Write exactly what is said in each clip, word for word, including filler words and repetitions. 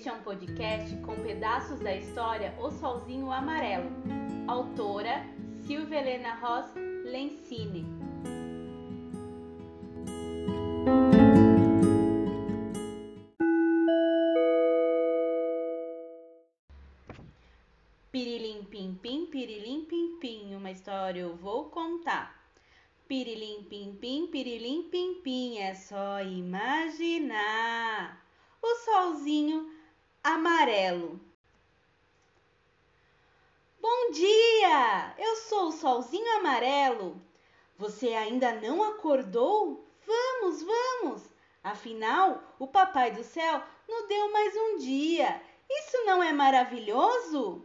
Este é um podcast com pedaços da história O Solzinho Amarelo, autora Silvia Helena Roos Lencine. Pirilim pim pim, pirilim pim pim, uma história eu vou contar. Pirilim pim pim, pirilim pim pim, é só imaginar. O solzinho amarelo. Bom dia! Eu sou o solzinho amarelo. Você ainda não acordou? Vamos, vamos! Afinal, o papai do céu nos deu mais um dia. Isso não é maravilhoso?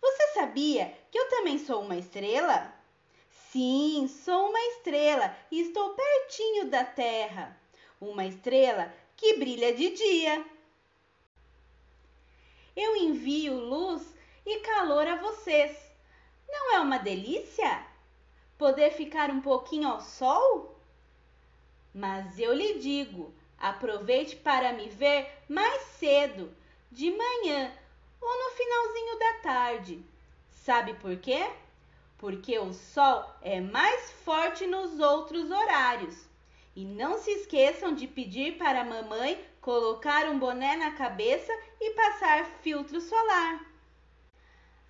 Você sabia que eu também sou uma estrela? Sim, sou uma estrela e estou pertinho da Terra. Uma estrela que brilha de dia. Eu envio luz e calor a vocês. Não é uma delícia? Poder ficar um pouquinho ao sol? Mas eu lhe digo, aproveite para me ver mais cedo, de manhã ou no finalzinho da tarde. Sabe por quê? Porque o sol é mais forte nos outros horários. E não se esqueçam de pedir para a mamãe colocar um boné na cabeça e passar filtro solar.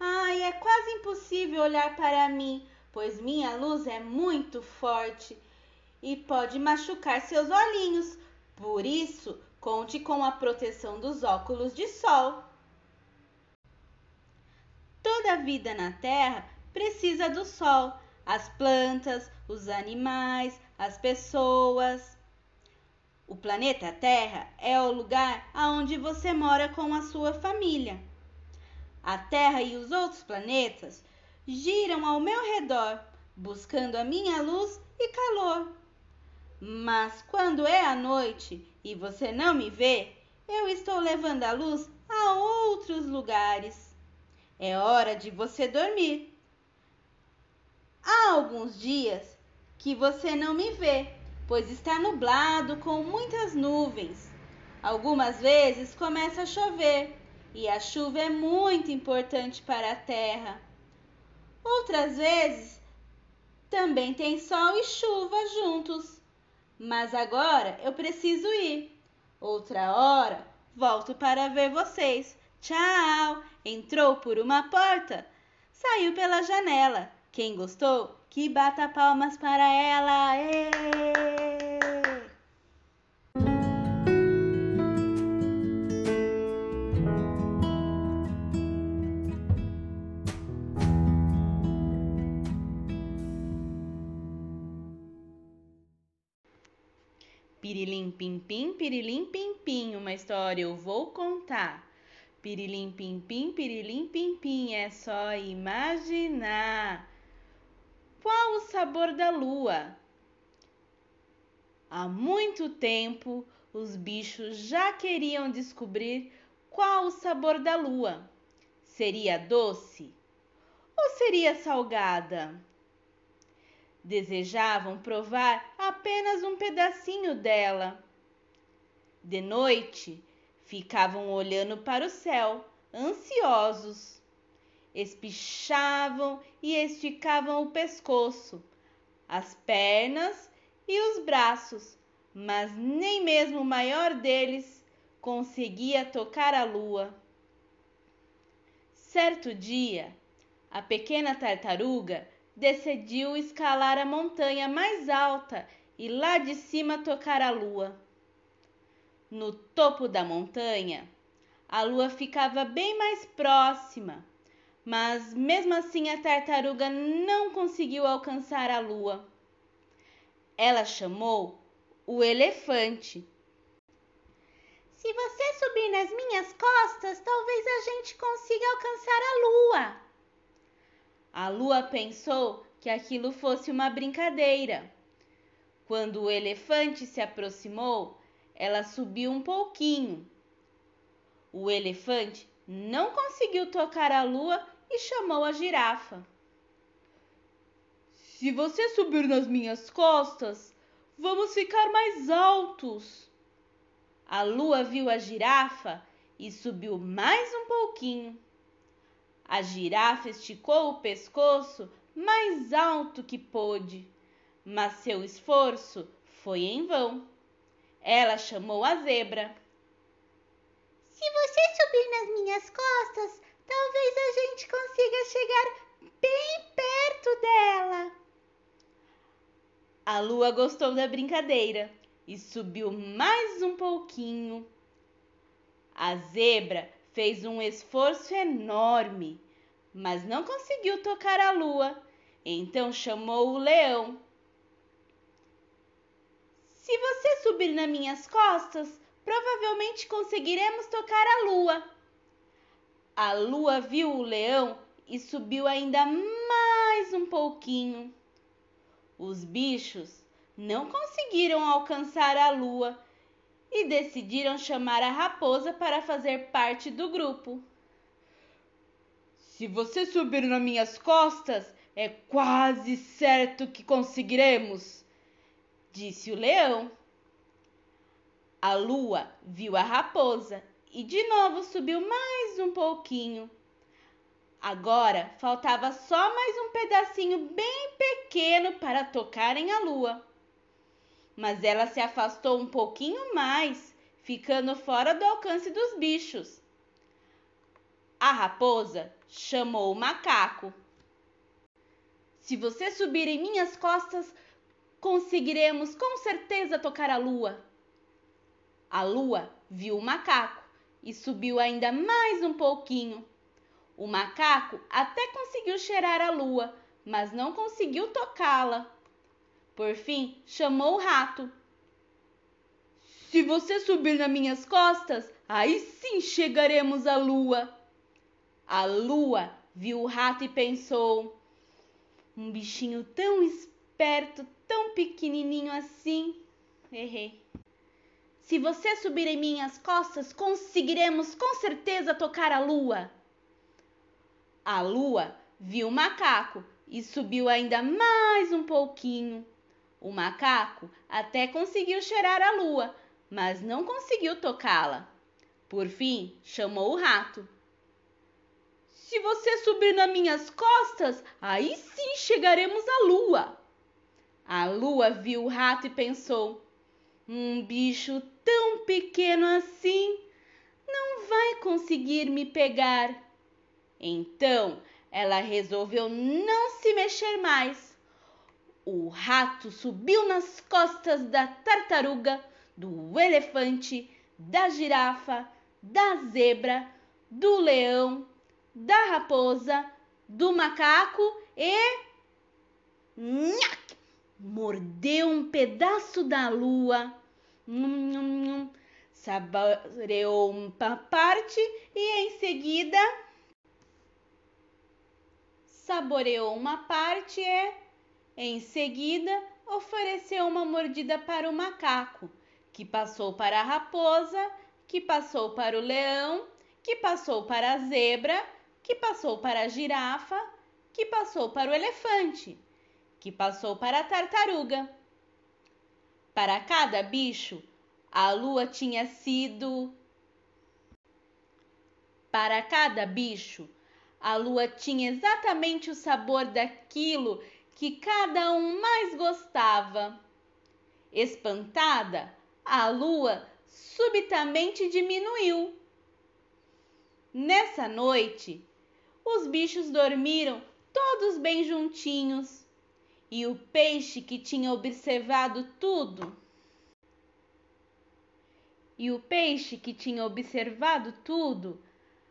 Ai, é quase impossível olhar para mim, pois minha luz é muito forte e pode machucar seus olhinhos. Por isso, conte com a proteção dos óculos de sol. Toda a vida na Terra precisa do sol. As plantas, os animais, as pessoas. O planeta Terra é o lugar aonde você mora com a sua família. A Terra e os outros planetas giram ao meu redor, buscando a minha luz e calor. Mas quando é a noite e você não me vê, eu estou levando a luz a outros lugares. É hora de você dormir. Há alguns dias que você não me vê, pois está nublado com muitas nuvens. Algumas vezes começa a chover, e a chuva é muito importante para a terra. Outras vezes também tem sol e chuva juntos. Mas agora eu preciso ir. Outra hora volto para ver vocês. Tchau! Entrou por uma porta, saiu pela janela. Quem gostou, que bata palmas para ela! Êêêê! Pirilim pim pim, pirilim pim pim, uma história eu vou contar. Pirilim pim pim, pirilim pim pim, é só imaginar. Qual o sabor da lua? Há muito tempo, os bichos já queriam descobrir qual o sabor da lua. Seria doce ou seria salgada? Desejavam provar apenas um pedacinho dela. De noite, ficavam olhando para o céu, ansiosos. Espichavam e esticavam o pescoço, as pernas e os braços, mas nem mesmo o maior deles conseguia tocar a lua. Certo dia, a pequena tartaruga decidiu escalar a montanha mais alta e lá de cima tocar a lua. No topo da montanha, a lua ficava bem mais próxima. Mas mesmo assim a tartaruga não conseguiu alcançar a lua. Ela chamou o elefante. Se você subir nas minhas costas, talvez a gente consiga alcançar a lua. A lua pensou que aquilo fosse uma brincadeira. Quando o elefante se aproximou, ela subiu um pouquinho. O elefante não conseguiu tocar a lua e chamou a girafa. Se você subir nas minhas costas, vamos ficar mais altos. A lua viu a girafa e subiu mais um pouquinho. A girafa esticou o pescoço mais alto que pôde, mas seu esforço foi em vão. Ela chamou a zebra. Se você subir nas minhas costas, talvez a gente consiga chegar bem perto dela. A lua gostou da brincadeira e subiu mais um pouquinho. A zebra fez um esforço enorme, mas não conseguiu tocar a lua. Então chamou o leão. Se você subir nas minhas costas, provavelmente conseguiremos tocar a lua. A lua viu o leão e subiu ainda mais um pouquinho. Os bichos não conseguiram alcançar a lua e decidiram chamar a raposa para fazer parte do grupo. Se você subir nas minhas costas, é quase certo que conseguiremos, disse o leão. A lua viu a raposa e de novo subiu mais um pouquinho. Agora faltava só mais um pedacinho bem pequeno para tocarem a lua. Mas ela se afastou um pouquinho mais, ficando fora do alcance dos bichos. A raposa chamou o macaco. Se você subir em minhas costas, conseguiremos com certeza tocar a lua. A lua viu o macaco e subiu ainda mais um pouquinho. O macaco até conseguiu cheirar a lua, mas não conseguiu tocá-la. Por fim, chamou o rato. Se você subir nas minhas costas, aí sim chegaremos à lua. A lua viu o rato e pensou: um bichinho tão esperto, tão pequenininho assim. Errei. Se você subir em minhas costas, conseguiremos com certeza tocar a lua. A lua viu o macaco e subiu ainda mais um pouquinho. O macaco até conseguiu cheirar a lua, mas não conseguiu tocá-la. Por fim, chamou o rato. Se você subir nas minhas costas, aí sim chegaremos à lua. A lua viu o rato e pensou: um bicho tão pequeno assim não vai conseguir me pegar. Então, ela resolveu não se mexer mais. O rato subiu nas costas da tartaruga, do elefante, da girafa, da zebra, do leão, da raposa, do macaco e... Nhaque! Mordeu um pedaço da lua, num, num, num, saboreou uma parte e em seguida saboreou uma parte e em seguida ofereceu uma mordida para o macaco, que passou para a raposa, que passou para o leão, que passou para a zebra, que passou para a girafa, que passou para o elefante, que passou para a tartaruga. Para cada bicho, a lua tinha sido... Para cada bicho, a lua tinha exatamente o sabor daquilo que cada um mais gostava. Espantada, a lua subitamente diminuiu. Nessa noite, os bichos dormiram todos bem juntinhos. E o peixe que tinha observado tudo, e o peixe que tinha observado tudo,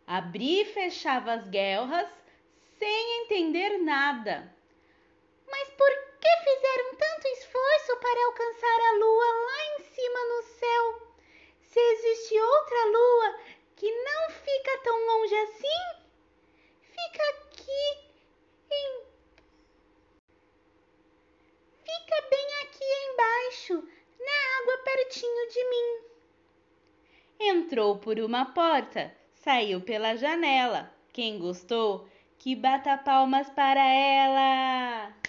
abria e fechava as guelras sem entender nada. Mas por que fizeram tanto esforço para alcançar a lua lá em cima no céu? Se existe outra lua que não fica tão longe assim, fica aqui em... Fica bem aqui embaixo, na água pertinho de mim. Entrou por uma porta, saiu pela janela. Quem gostou, que bata palmas para ela!